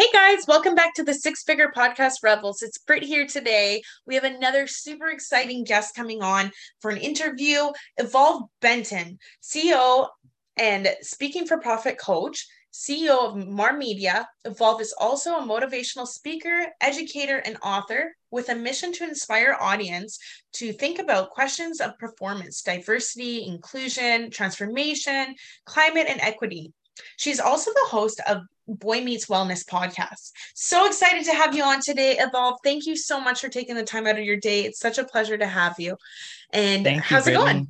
Hey guys, welcome back to the 6-Figure Podcast Rebels. It's Britt here today. We have another super exciting guest coming on for an interview, Evolve Benton, CEO and Speaking for Profit coach, CEO of Mar Media. Evolve is also a motivational speaker, educator, and author with a mission to inspire audience to think about questions of performance, diversity, inclusion, transformation, climate, and equity. She's also the host of Boy Meets Wellness Podcast. So excited to have you on today, Evolve. Thank you so much for taking the time out of your day. It's such a pleasure to have you. And how's it going?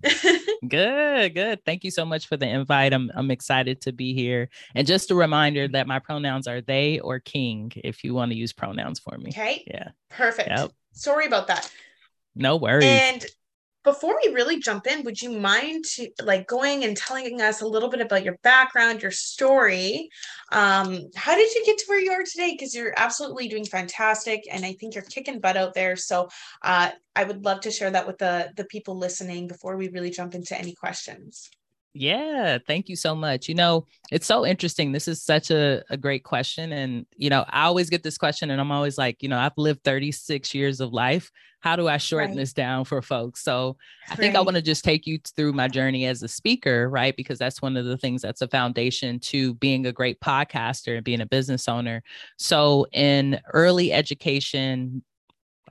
Good. Thank you so much for the invite. I'm excited to be here. And just a reminder that my pronouns are they or king, if you want to use pronouns for me. Okay. Yeah. Perfect. Yep. Sorry about that. No worries. And before we really jump in, would you mind to going and telling us a little bit about your background, your story? How did you get to where you are today? Because you're absolutely doing fantastic, and I think you're kicking butt out there. So I would love to share that with the people listening before we really jump into any questions. Yeah, thank you so much. You know, it's so interesting. This is such a great question. And, you know, I always get this question and I'm always like, you know, I've lived 36 years of life. How do I shorten this down for folks? So I think I want to just take you through my journey as a speaker, right? Because that's one of the things that's a foundation to being a great podcaster and being a business owner. So in early education,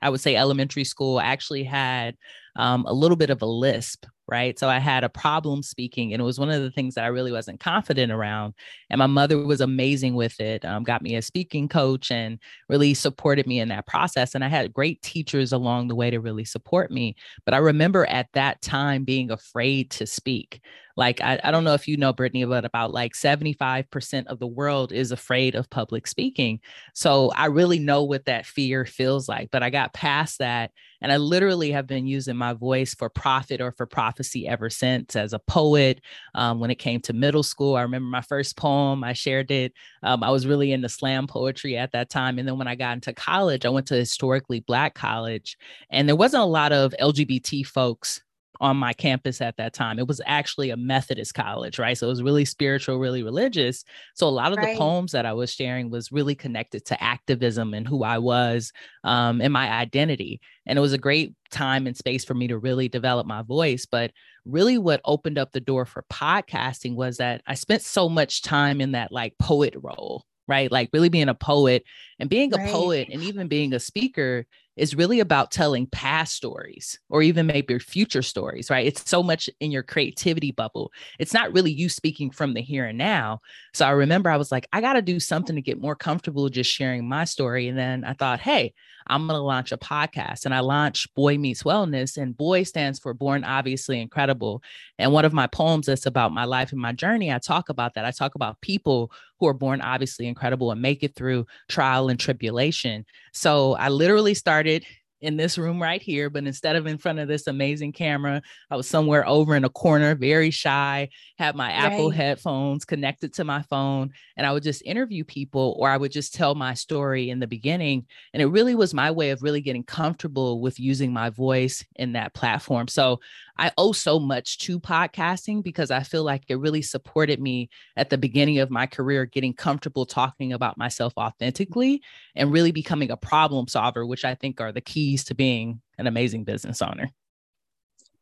I would say elementary school, I actually had a little bit of a lisp. Right. So I had a problem speaking, and it was one of the things that I really wasn't confident around. And my mother was amazing with it, got me a speaking coach and really supported me in that process. And I had great teachers along the way to really support me. But I remember at that time being afraid to speak. Like, I don't know if you know, Brittany, but about like 75% of the world is afraid of public speaking. So I really know what that fear feels like, but I got past that. And I literally have been using my voice for profit or for prophecy ever since. As a poet, when it came to middle school, I remember my first poem, I shared it. I was really into slam poetry at that time. And then when I got into college, I went to a historically Black college, and there wasn't a lot of LGBT folks on my campus at that time. It was actually a Methodist college, right? So it was really spiritual, really religious. So a lot of the poems that I was sharing was really connected to activism and who I was and my identity. And it was a great time and space for me to really develop my voice. But really what opened up the door for podcasting was that I spent so much time in that like poet role, right? Like really being a poet, and being a poet and even being a speaker is really about telling past stories or even maybe future stories, right? It's so much in your creativity bubble. It's not really you speaking from the here and now. So I remember I was like, I got to do something to get more comfortable just sharing my story. And then I thought, hey, I'm going to launch a podcast. And I launched Boy Meets Wellness, and Boy stands for Born Obviously Incredible. And one of my poems that's about my life and my journey, I talk about that. I talk about people who are born obviously incredible and make it through trial and tribulation. So I literally started in this room right here, but instead of in front of this amazing camera, I was somewhere over in a corner, very shy, had my Apple headphones connected to my phone, and I would just interview people, or I would just tell my story in the beginning. And it really was my way of really getting comfortable with using my voice in that platform. So I owe so much to podcasting because I feel like it really supported me at the beginning of my career, getting comfortable talking about myself authentically and really becoming a problem solver, which I think are the key to being an amazing business owner.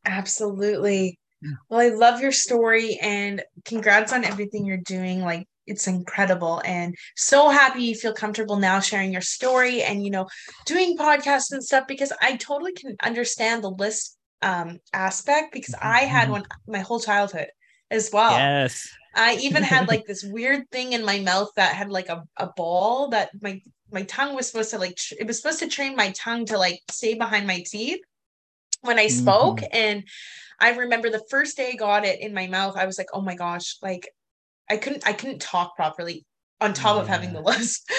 Absolutely. Well, I love your story, and congrats on everything you're doing. Like, it's incredible, and so happy you feel comfortable now sharing your story and, you know, doing podcasts and stuff, because I totally can understand the list aspect, because I had one my whole childhood as well. Yes. I even had like this weird thing in my mouth that had like a ball that my tongue was supposed to it was supposed to train my tongue to like stay behind my teeth when I spoke. And I remember the first day I got it in my mouth, I was like, oh my gosh, like I couldn't talk properly on top of having the list.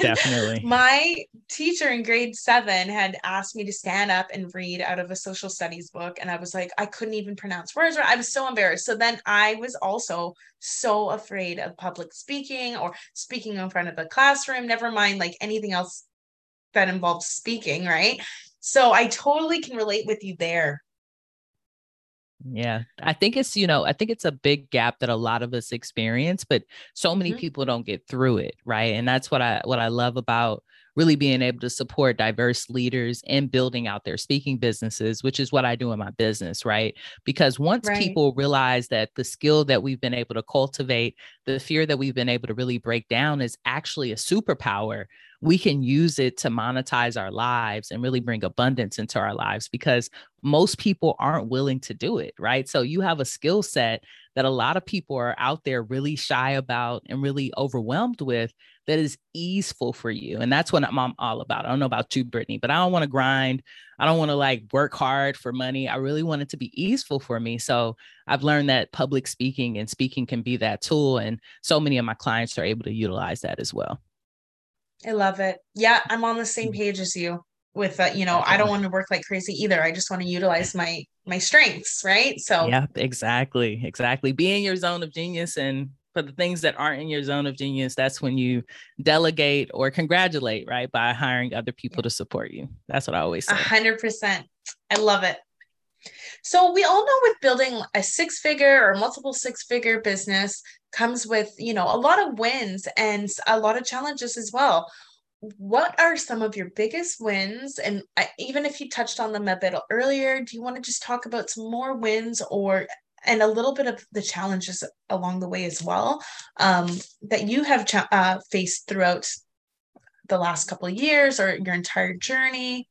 Definitely. My teacher in grade 7 had asked me to stand up and read out of a social studies book. And I was like, I couldn't even pronounce words. I was so embarrassed. So then I was also so afraid of public speaking or speaking in front of a classroom, never mind like anything else that involves speaking. Right. So I totally can relate with you there. Yeah, I think it's, you know, I think it's a big gap that a lot of us experience, but so many people don't get through it. Right. And that's what I love about really being able to support diverse leaders and building out their speaking businesses, which is what I do in my business. Right. Because once people realize that the skill that we've been able to cultivate, the fear that we've been able to really break down is actually a superpower, we can use it to monetize our lives and really bring abundance into our lives, because most people aren't willing to do it. Right. So you have a skill set that a lot of people are out there really shy about and really overwhelmed with that is easeful for you. And that's what I'm all about. I don't know about you, Brittany, but I don't want to grind. I don't want to like work hard for money. I really want it to be easeful for me. So I've learned that public speaking and speaking can be that tool. And so many of my clients are able to utilize that as well. I love it. Yeah. I'm on the same page as you with that. You know, I don't want to work like crazy either. I just want to utilize my strengths. Right. So yeah, exactly. Exactly. Be in your zone of genius, and for the things that aren't in your zone of genius, that's when you delegate or congratulate, right? By hiring other people to support you. That's what I always say. 100%. I love it. So we all know with building a 6-figure or multiple 6-figure business comes with, you know, a lot of wins and a lot of challenges as well. What are some of your biggest wins? And even if you touched on them a bit earlier, do you want to just talk about some more wins and a little bit of the challenges along the way as well, that you have faced throughout the last couple of years or your entire journey?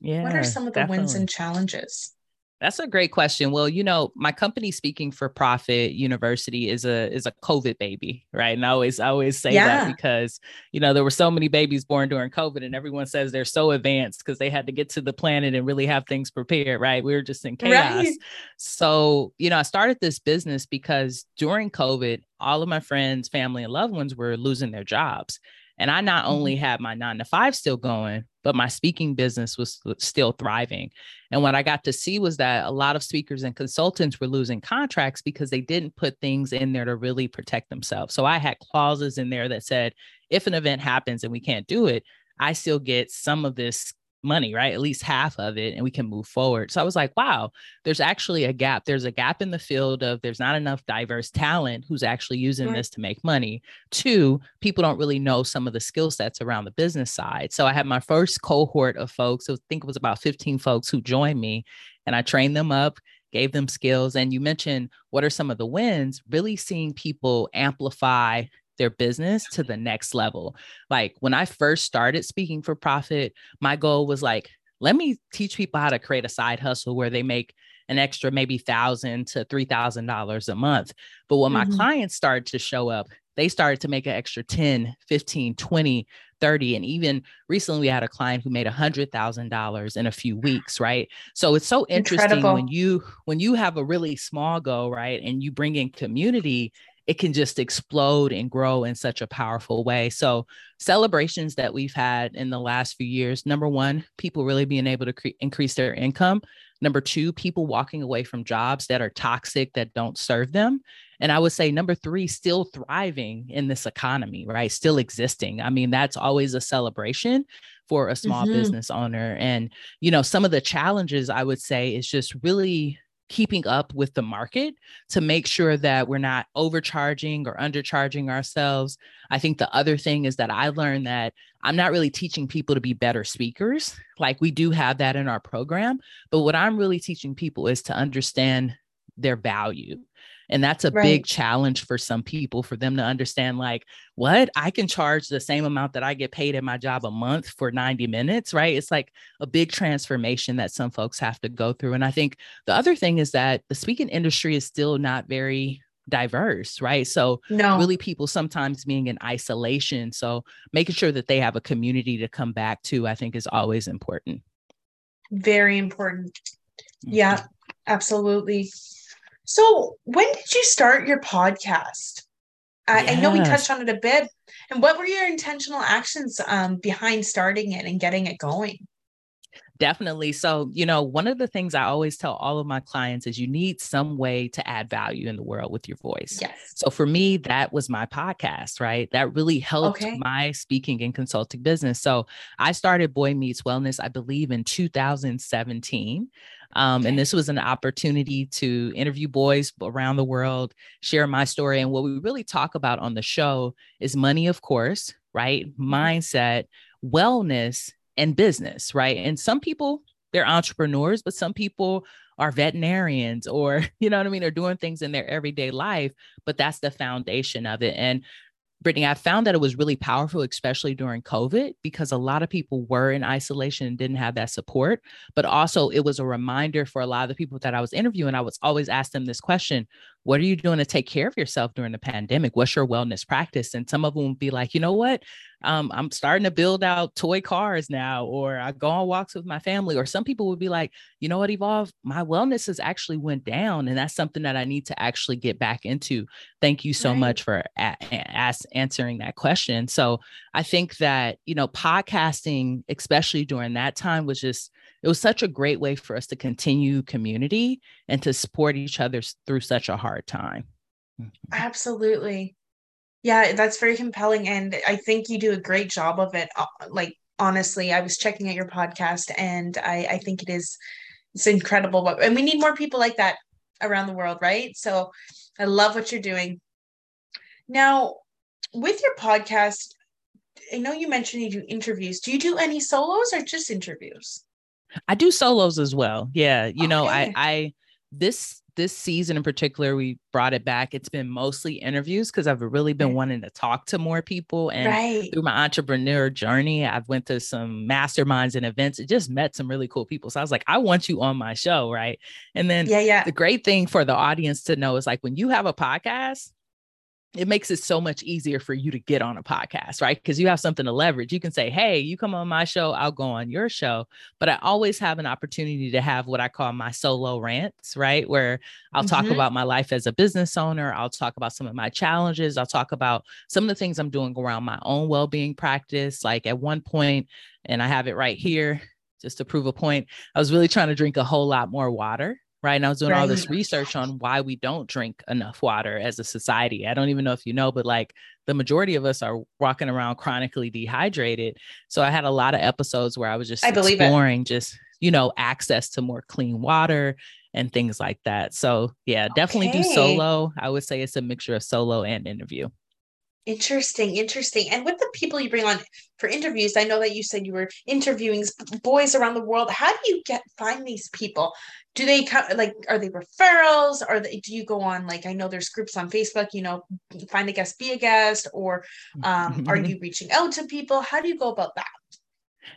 Yeah, what are some of the wins and challenges? That's a great question. Well, you know, my company, Speaking for Profit University, is a COVID baby, right? And I always say that because, you know, there were so many babies born during COVID, and everyone says they're so advanced because they had to get to the planet and really have things prepared, right? We were just in chaos. Right. So, you know, I started this business because during COVID, all of my friends, family, and loved ones were losing their jobs. And I not only had my 9-to-5 still going, but my speaking business was still thriving. And what I got to see was that a lot of speakers and consultants were losing contracts because they didn't put things in there to really protect themselves. So I had clauses in there that said, if an event happens and we can't do it, I still get some of this money, right? At least half of it, and we can move forward. So I was like, wow, there's actually a gap. There's a gap in the field of there's not enough diverse talent who's actually using this to make money. 2, people don't really know some of the skill sets around the business side. So I had my first cohort of folks, I think it was about 15 folks who joined me, and I trained them up, gave them skills. And you mentioned, what are some of the wins? Really seeing people amplify their business to the next level. Like when I first started Speaking for Profit, my goal was like, let me teach people how to create a side hustle where they make an extra maybe $1,000 to $3,000 a month. But when my clients started to show up, they started to make an extra 10, 15, 20, 30. And even recently we had a client who made $100,000 in a few weeks. Right. So it's so interesting when you have a really small goal, right, and you bring in community, it can just explode and grow in such a powerful way. So celebrations that we've had in the last few years, number one, people really being able to increase their income. Number 2, people walking away from jobs that are toxic, that don't serve them. And I would say number 3, still thriving in this economy, right? Still existing. I mean, that's always a celebration for a small business owner. And, you know, some of the challenges I would say is just really keeping up with the market to make sure that we're not overcharging or undercharging ourselves. I think the other thing is that I learned that I'm not really teaching people to be better speakers. Like we do have that in our program, but what I'm really teaching people is to understand their value. And that's a big challenge for some people, for them to understand like, what? I can charge the same amount that I get paid at my job a month for 90 minutes, right? It's like a big transformation that some folks have to go through. And I think the other thing is that the speaking industry is still not very diverse, right? So really people sometimes being in isolation. So making sure that they have a community to come back to, I think is always important. Very important. Yeah, absolutely. So when did you start your podcast? I know we touched on it a bit. And what were your intentional actions behind starting it and getting it going? Definitely. So, you know, one of the things I always tell all of my clients is you need some way to add value in the world with your voice. Yes. So for me, that was my podcast, right? That really helped my speaking and consulting business. So I started Boy Meets Wellness, I believe, in 2017. And this was an opportunity to interview boys around the world, share my story. And what we really talk about on the show is money, of course, right? Mindset, wellness, and business, right? And some people, they're entrepreneurs, but some people are veterinarians or, you know what I mean, are doing things in their everyday life, but that's the foundation of it. And Brittany, I found that it was really powerful, especially during COVID, because a lot of people were in isolation and didn't have that support. But also it was a reminder for a lot of the people that I was interviewing. I was always asked them this question: what are you doing to take care of yourself during the pandemic? What's your wellness practice? And some of them would be like, you know what? I'm starting to build out toy cars now, or I go on walks with my family. Or some people would be like, you know what, Evolve, my wellness has actually went down. And that's something that I need to actually get back into. Thank you so much for answering that question. So I think that, you know, podcasting, especially during that time, was just, it was such a great way for us to continue community and to support each other through such a hard time. Absolutely. Yeah, that's very compelling. And I think you do a great job of it. Like, honestly, I was checking out your podcast and I think it's incredible. And we need more people like that around the world, right? So I love what you're doing. Now, with your podcast, I know you mentioned you do interviews. Do you do any solos or just interviews? I do solos as well. Yeah. You know, this season in particular, we brought it back. It's been mostly interviews because I've really been wanting to talk to more people. And through my entrepreneur journey, I've went to some masterminds and events and just met some really cool people. So I was like, I want you on my show. Right. And then the great thing for the audience to know is, like, when you have a podcast, it makes it so much easier for you to get on a podcast, right? Because you have something to leverage. You can say, hey, you come on my show, I'll go on your show. But I always have an opportunity to have what I call my solo rants, right? Where I'll talk about my life as a business owner. I'll talk about some of my challenges. I'll talk about some of the things I'm doing around my own well-being practice. Like at one point, and I have it right here, just to prove a point, I was really trying to drink a whole lot more water. Right. And I was doing all this research on why we don't drink enough water as a society. I don't even know if you know, but like the majority of us are walking around chronically dehydrated. So I had a lot of episodes where I was just exploring just, you know, access to more clean water and things like that. So yeah, definitely do solo. I would say it's a mixture of solo and interview. Interesting. And with the people you bring on for interviews, I know that you said you were interviewing boys around the world. How do you find these people? Do they come, like, are they referrals? Do you go on, like, I know there's groups on Facebook, you know, find a guest, be a guest, or are you reaching out to people? How do you go about that?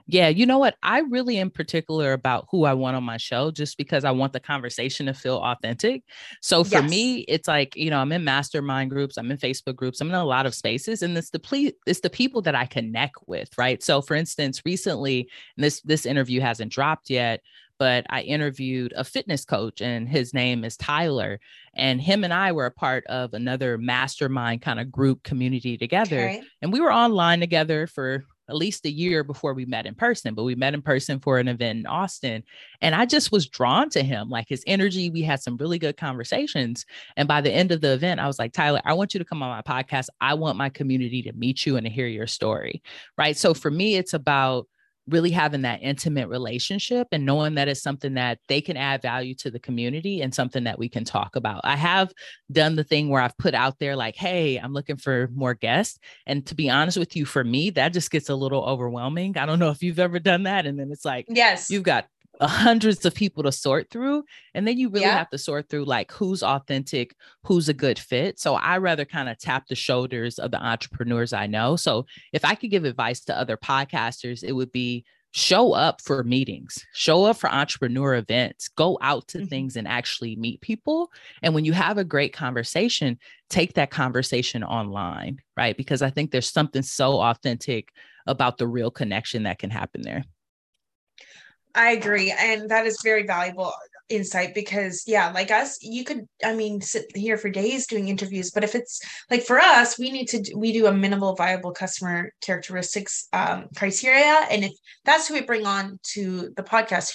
Yeah. You know what? I really am particular about who I want on my show, just because I want the conversation to feel authentic. So for me, it's like, you know, I'm in mastermind groups, I'm in Facebook groups, I'm in a lot of spaces, and it's the people that I connect with. Right. So for instance, recently, and this interview hasn't dropped yet, but I interviewed a fitness coach, and his name is Tyler. And him and I were a part of another mastermind kind of group community together. Okay. And we were online together for at least a year before we met in person, but we met in person for an event in Austin. And I just was drawn to him, like his energy. We had some really good conversations. And by the end of the event, I was like, Tyler, I want you to come on my podcast. I want my community to meet you and to hear your story. Right. So for me, it's about really having that intimate relationship and knowing that it's something that they can add value to the community and something that we can talk about. I have done the thing where I've put out there like, hey, I'm looking for more guests. And to be honest with you, for me, that just gets a little overwhelming. I don't know if you've ever done that. And then it's like, yes, you've got hundreds of people to sort through. And then you really have to sort through like who's authentic, who's a good fit. So I rather kind of tap the shoulders of the entrepreneurs I know. So if I could give advice to other podcasters, it would be show up for meetings, show up for entrepreneur events, go out to things and actually meet people. And when you have a great conversation, take that conversation online, right? Because I think there's something so authentic about the real connection that can happen there. I agree. And that is very valuable. insight, because like us, you could, sit here for days doing interviews, but if it's like for us, we do a minimal viable customer characteristics criteria. And if that's who we bring on to the podcast,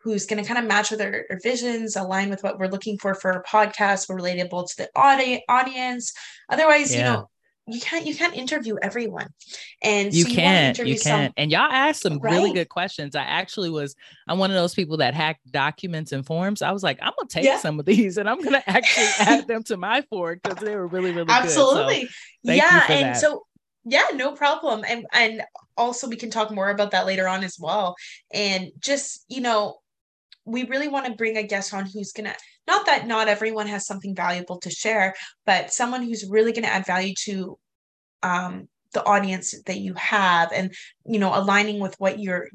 who's going to kind of match with our visions, align with what we're looking for our podcast, we're relatable to the audience. Otherwise, you can't interview everyone. And so you can't. And y'all asked some really good questions. I'm one of those people that hack documents and forms. I was like, I'm going to take some of these and I'm going to actually add them to my form, because they were really, really good. So no problem. And also we can talk more about that later on as well. And just, we really want to bring a guest on who's going to, not that not everyone has something valuable to share, but someone who's really going to add value to the audience that you have, and, aligning with what your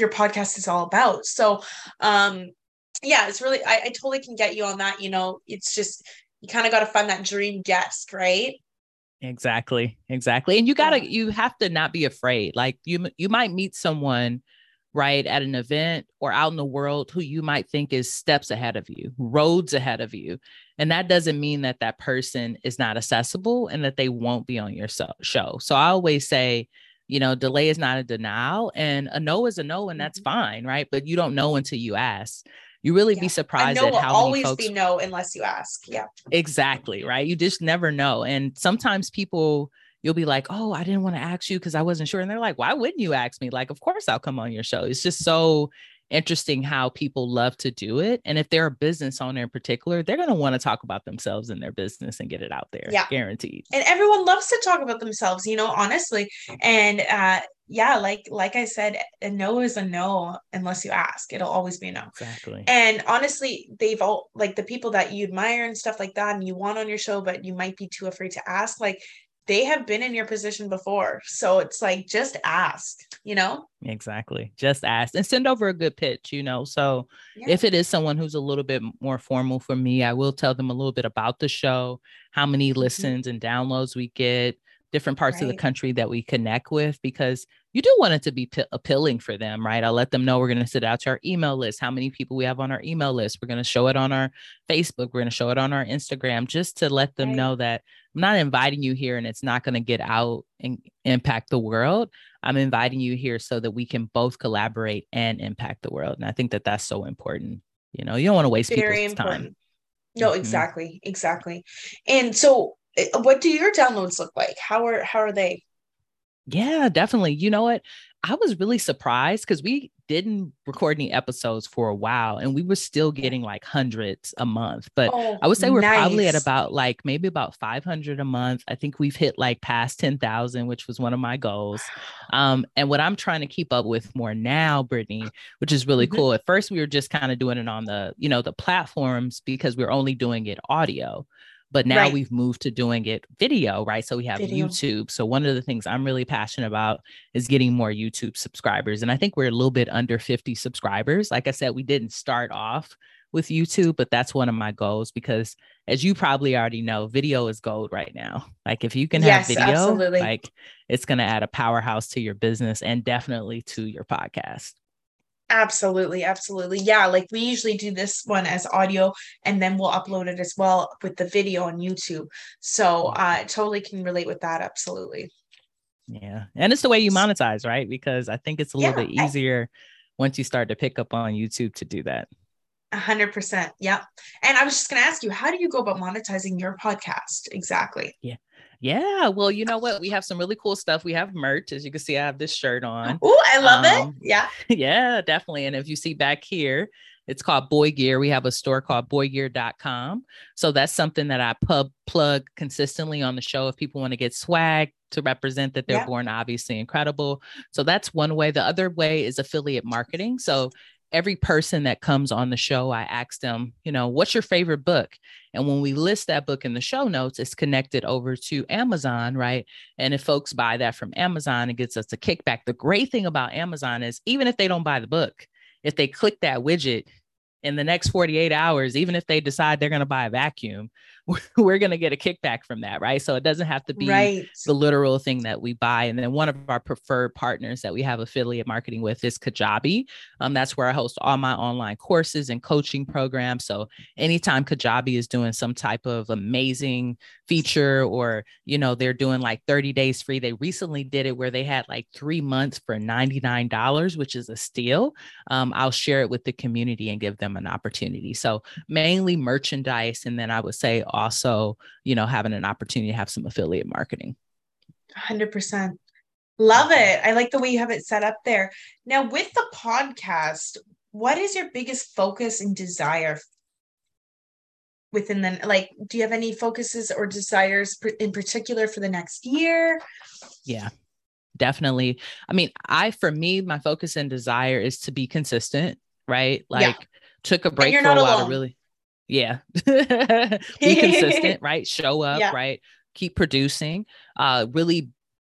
podcast is all about. So, it's really, I totally can get you on that. It's just, you kind of got to find that dream guest, right? Exactly. And you have to not be afraid. Like you might meet someone right at an event or out in the world who you might think is steps ahead of you, roads ahead of you. And that doesn't mean that person is not accessible and that they won't be on your show. So I always say, delay is not a denial, and a no is a no, and that's fine. Right. But you don't know until you ask. You really be surprised at how many folks be no unless you ask. Yeah, exactly. Right. You just never know. And sometimes people, you'll be like, oh, I didn't want to ask you because I wasn't sure. And they're like, why wouldn't you ask me? Like, of course I'll come on your show. It's just so interesting how people love to do it. And if they're a business owner in particular, they're going to want to talk about themselves and their business and get it out there. Yeah. Guaranteed. And everyone loves to talk about themselves, honestly. And like I said, a no is a no unless you ask. It'll always be a no. Exactly. And honestly, they've all, like, the people that you admire and stuff like that and you want on your show, but you might be too afraid to ask, like, they have been in your position before. So it's like, just ask, Exactly. Just ask and send over a good pitch, So if it is someone who's a little bit more formal for me, I will tell them a little bit about the show, how many listens and downloads we get, different parts of the country that we connect with, because you do want it to be appealing for them, right? I'll let them know we're going to send out to our email list, how many people we have on our email list. We're going to show it on our Facebook. We're going to show it on our Instagram, just to let them know that I'm not inviting you here and it's not going to get out and impact the world. I'm inviting you here so that we can both collaborate and impact the world. And I think that that's so important. You don't want to waste people's time. No, exactly. And so what do your downloads look like? How are they? Yeah, definitely. You know what? I was really surprised because we didn't record any episodes for a while and we were still getting like hundreds a month, but I would say we're probably at about maybe 500 a month. I think we've hit past 10,000, which was one of my goals. And what I'm trying to keep up with more now, Brittany, which is really cool. At first we were just kind of doing it on the, the platforms because we're only doing it audio. But now we've moved to doing it video, right? So we have YouTube. So one of the things I'm really passionate about is getting more YouTube subscribers. And I think we're a little bit under 50 subscribers. Like I said, we didn't start off with YouTube, but that's one of my goals because, as you probably already know, video is gold right now. Like if you can have video, absolutely. It's going to add a powerhouse to your business and definitely to your podcast. Absolutely. Yeah. We usually do this one as audio and then we'll upload it as well with the video on YouTube. So totally can relate with that. Absolutely. Yeah. And it's the way you monetize, right? Because I think it's a little bit easier once you start to pick up on YouTube to do that. 100%. Yeah. And I was just going to ask you, how do you go about monetizing your podcast? Exactly. Yeah. Well, you know what? We have some really cool stuff. We have merch. As you can see, I have this shirt on. Oh, I love it. Yeah. Yeah, definitely. And if you see back here, it's called Boy Gear. We have a store called boygear.com. So that's something that I plug consistently on the show. If people want to get swag to represent that they're born, obviously incredible. So that's one way. The other way is affiliate marketing. So every person that comes on the show, I ask them, what's your favorite book? And when we list that book in the show notes, it's connected over to Amazon, right? And if folks buy that from Amazon, it gets us a kickback. The great thing about Amazon is even if they don't buy the book, if they click that widget in the next 48 hours, even if they decide they're going to buy a vacuum, we're going to get a kickback from that, right? So it doesn't have to be the literal thing that we buy. And then one of our preferred partners that we have affiliate marketing with is Kajabi. That's where I host all my online courses and coaching programs. So anytime Kajabi is doing some type of amazing feature, or, you know, they're doing like 30 days free. They recently did it where they had like 3 months for $99, which is a steal. I'll share it with the community and give them an opportunity. So mainly merchandise. And then I would say also, you know, having an opportunity to have some affiliate marketing. 100%. Love it. I like the way you have it set up there. Now with the podcast, what is your biggest focus and desire within the, like, do you have any focuses or desires in particular for the next year? Yeah. Definitely. I mean, for me, my focus and desire is to be consistent, right? Like took a break for a while to really, be consistent, right? Show up, right? Keep producing, really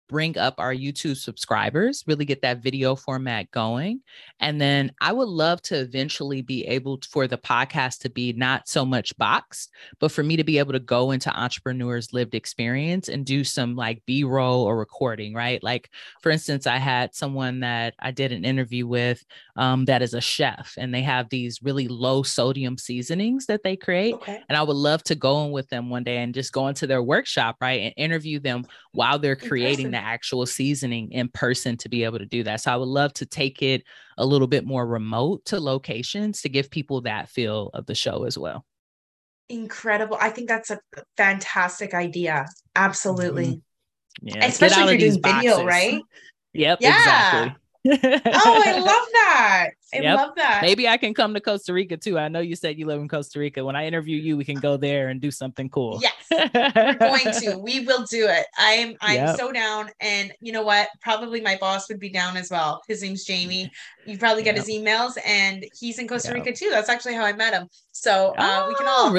bring up our YouTube subscribers, really get that video format going. And then I would love to eventually be able for the podcast to be not so much boxed, but for me to be able to go into entrepreneurs' lived experience and do some like B-roll or recording, right? Like, for instance, I had someone that I did an interview with that is a chef, and they have these really low sodium seasonings that they create. Okay. And I would love to go in with them one day and just go into their workshop, right? And interview them while they're creating that actual seasoning in person to be able to do that. So I would love to take it a little bit more remote to locations to give people that feel of the show as well. Incredible. I think that's a fantastic idea. Absolutely. Mm-hmm. Yeah. Especially if you're doing video, right? Yep. Yeah. Exactly. Oh, I love that. I love that. Maybe I can come to Costa Rica too. I know you said you live in Costa Rica. When I interview you, we can go there and do something cool. Yes, we're going to. We will do it. I'm so down. And you know what? Probably my boss would be down as well. His name's Jamie. You probably got his emails, and he's in Costa Rica too. That's actually how I met him. So we can all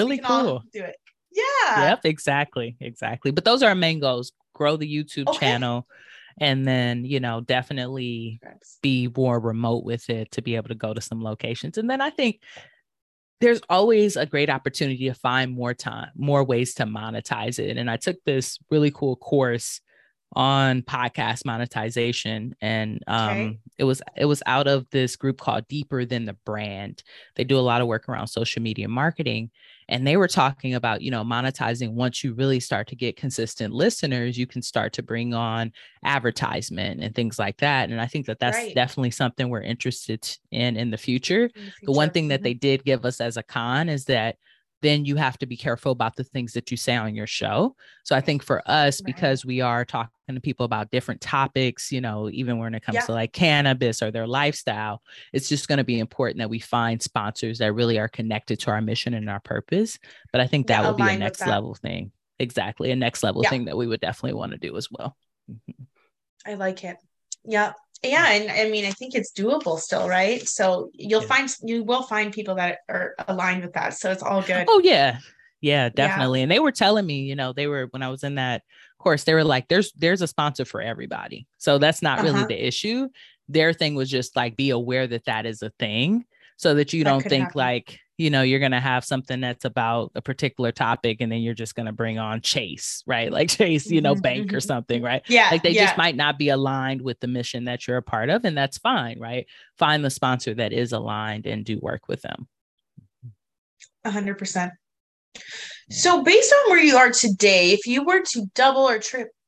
do it. Yeah. Yep. Exactly. But those are our main goals. Grow the YouTube channel. And then, you know, definitely be more remote with it to be able to go to some locations. And then I think there's always a great opportunity to find more time, more ways to monetize it. And I took this really cool course on podcast monetization, and it was out of this group called Deeper Than the Brand. They do a lot of work around social media marketing. And they were talking about, you know, monetizing. Once you really start to get consistent listeners, you can start to bring on advertisement and things like that. And I think that that's definitely something we're interested in the future. The one thing that they did give us as a con is that then you have to be careful about the things that you say on your show. So I think for us, because we are talking to people about different topics, you know, even when it comes to like cannabis or their lifestyle, it's just going to be important that we find sponsors that really are connected to our mission and our purpose. But I think that would be a next level thing. Exactly. A next level thing that we would definitely want to do as well. Mm-hmm. I like it. Yeah. Yeah. And I mean, I think it's doable still, right? So you will find people that are aligned with that. So it's all good. Oh yeah. Yeah, definitely. Yeah. And they were telling me, you know, when I was in that course, they were like, there's a sponsor for everybody. So that's not really the issue. Their thing was just like, be aware that is a thing so that you don't think happen. Like, you know, you're going to have something that's about a particular topic and then you're just going to bring on Chase, right? Like Chase, you know, bank or something, right? Yeah. Like they just might not be aligned with the mission that you're a part of, and that's fine, right? Find the sponsor that is aligned and do work with them. 100%. So based on where you are today, if you were to double or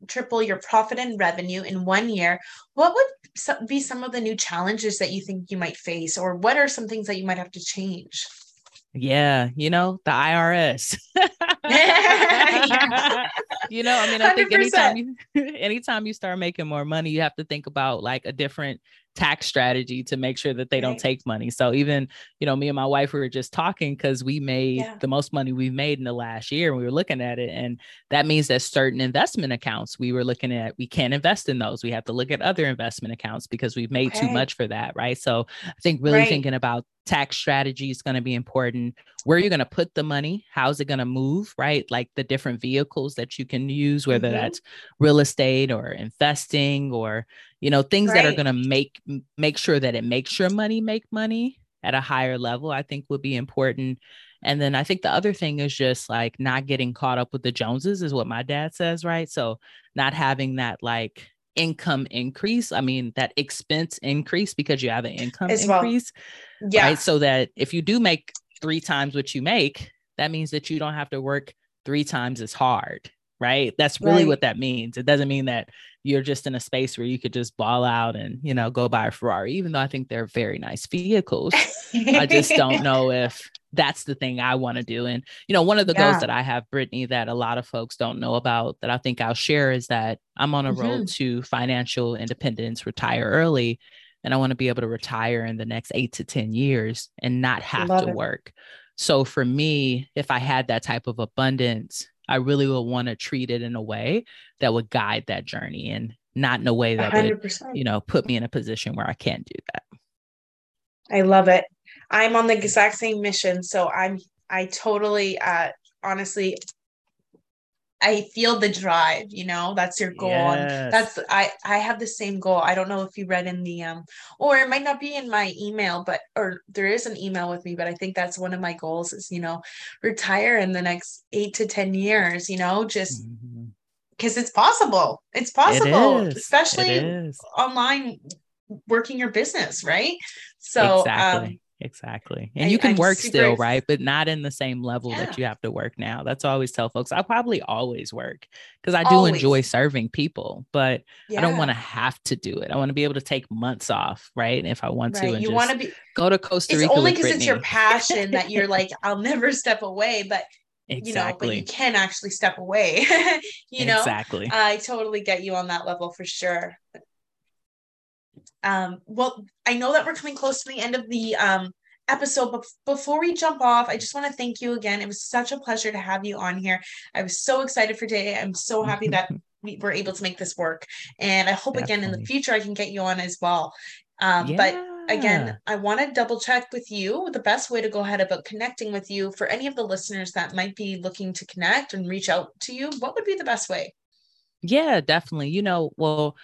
triple your profit and revenue in 1 year, what would be some of the new challenges that you think you might face, or what are some things that you might have to change? Yeah. You know, the IRS, you know, I mean, I think 100%. anytime you start making more money, you have to think about like a different tax strategy to make sure that they don't take money. So even, you know, me and my wife, we were just talking because we made the most money we've made in the last year. And we were looking at it. And that means that certain investment accounts we were looking at, we can't invest in those. We have to look at other investment accounts because we've made too much for that. Right. So I think really thinking about tax strategy is going to be important. Where you're going to put the money, how's it going to move, right? Like the different vehicles that you can use, whether that's real estate or investing or, you know, things that are going to make sure that it makes your money make money at a higher level, I think would be important. And then I think the other thing is just like not getting caught up with the Joneses is what my dad says, right? So not having that like income increase. I mean, that expense increase because you have an income increase. Well. Yeah. Right? So that if you do make 3 times what you make, that means that you don't have to work 3 times as hard. Right. That's really what that means. It doesn't mean that you're just in a space where you could just ball out and, you know, go buy a Ferrari, even though I think they're very nice vehicles. I just don't know if that's the thing I want to do. And, you know, one of the goals that I have, Brittany, that a lot of folks don't know about that I think I'll share is that I'm on a road to financial independence, retire early. And I want to be able to retire in the next 8 to 10 years and not have to work. So for me, if I had that type of abundance, I really would want to treat it in a way that would guide that journey and not in a way that 100%. Would, you know, put me in a position where I can't do that. I love it. I'm on the exact same mission. So I totally, honestly, I feel the drive, you know, that's your goal. Yes. And that's, I have the same goal. I don't know if you read in the, or it might not be in my email, but, or there is an email with me, but I think that's one of my goals is, you know, retire in the next 8 to 10 years, you know, just because it's possible. It's possible, especially online working your business. Right. So, Exactly. And you can work still, right? But not in the same level that you have to work now. That's what I always tell folks. I probably always work because I do enjoy serving people, but I don't want to have to do it. I want to be able to take months off, right? And if I want to, and you want to go to Costa Rica. It's only because it's your passion that you're like, I'll never step away, but you know, but you can actually step away, you know? Exactly. I totally get you on that level for sure. Well, I know that we're coming close to the end of the episode, but before we jump off, I just want to thank you again. It was such a pleasure to have you on here. I was so excited for today. I'm so happy that we were able to make this work. And I hope again in the future, I can get you on as well. But again, I want to double check with you the best way to go ahead about connecting with you for any of the listeners that might be looking to connect and reach out to you. What would be the best way? Yeah, definitely. You know, well,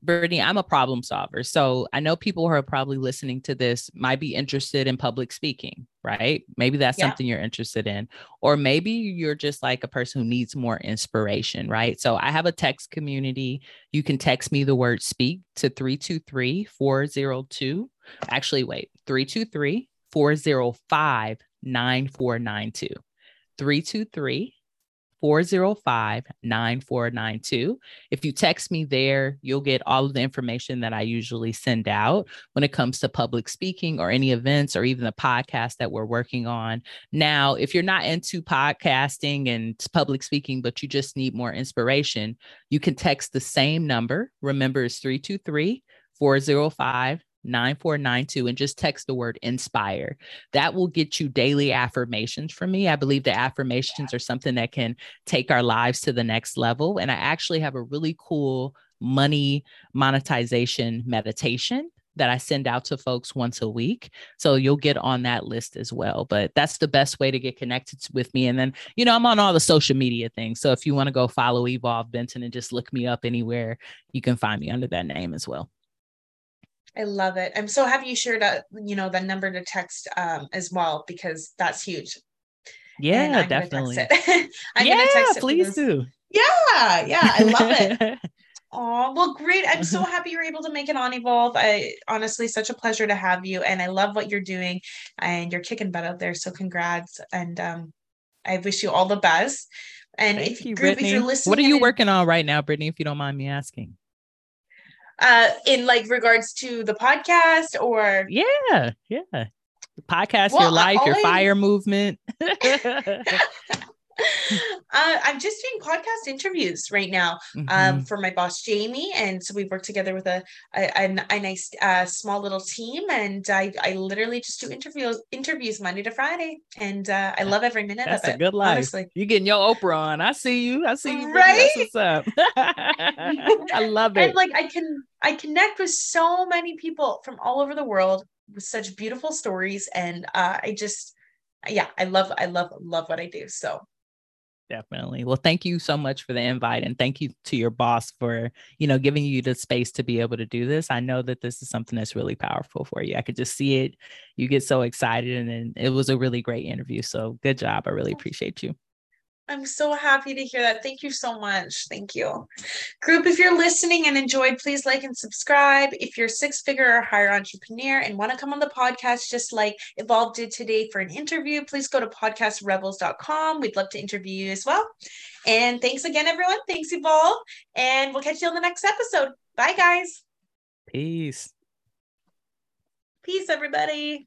Brittany, I'm a problem solver. So I know people who are probably listening to this might be interested in public speaking, right? Maybe that's something you're interested in, or maybe you're just like a person who needs more inspiration, right? So I have a text community. You can text me the word speak to 323-402. Actually, wait, 323-405-9492. 323-405-9492. If you text me there, you'll get all of the information that I usually send out when it comes to public speaking or any events or even the podcast that we're working on. Now, if you're not into podcasting and public speaking, but you just need more inspiration, you can text the same number. Remember, it's 323-405-9492 and just text the word inspire. That will get you daily affirmations from me. I believe the affirmations are something that can take our lives to the next level. And I actually have a really cool money monetization meditation that I send out to folks once a week. So you'll get on that list as well, but that's the best way to get connected with me. And then, you know, I'm on all the social media things. So if you want to go follow Evolve Benton and just look me up anywhere, you can find me under that name as well. I love it. I'm so happy you shared, you know, the number to text as well, because that's huge. Yeah, I'm definitely. Gonna text it. Gonna text it. Please do. Yeah. Yeah. I love it. Oh, well, great. I'm so happy you're able to make it on Evolve. I honestly, such a pleasure to have you. And I love what you're doing and you're kicking butt out there. So congrats. And I wish you all the best. And thank you, Brittany. If you're listening, what are you working on right now, Brittany, if you don't mind me asking? In like regards to the podcast or the podcast, well, your life, your fire movement. I'm just doing podcast interviews right now, for my boss, Jamie. And so we work together with a nice, small little team. And I literally just do interviews Monday to Friday. And, I love every minute of it. That's a good life. Honestly. You're getting your Oprah on. I see you. Right? What's up? I love it. And like, I connect with so many people from all over the world with such beautiful stories. And, I love what I do. So. Definitely. Well, thank you so much for the invite, and thank you to your boss for, you know, giving you the space to be able to do this. I know that this is something that's really powerful for you. I could just see it. You get so excited, and then it was a really great interview. So good job. I really appreciate you. I'm so happy to hear that. Thank you so much. Thank you. Group, if you're listening and enjoyed, please like and subscribe. If you're a six-figure or higher entrepreneur and want to come on the podcast just like Evolve did today for an interview, please go to podcastrebels.com. We'd love to interview you as well. And thanks again, everyone. Thanks, Evolve. And we'll catch you on the next episode. Bye, guys. Peace. Peace, everybody.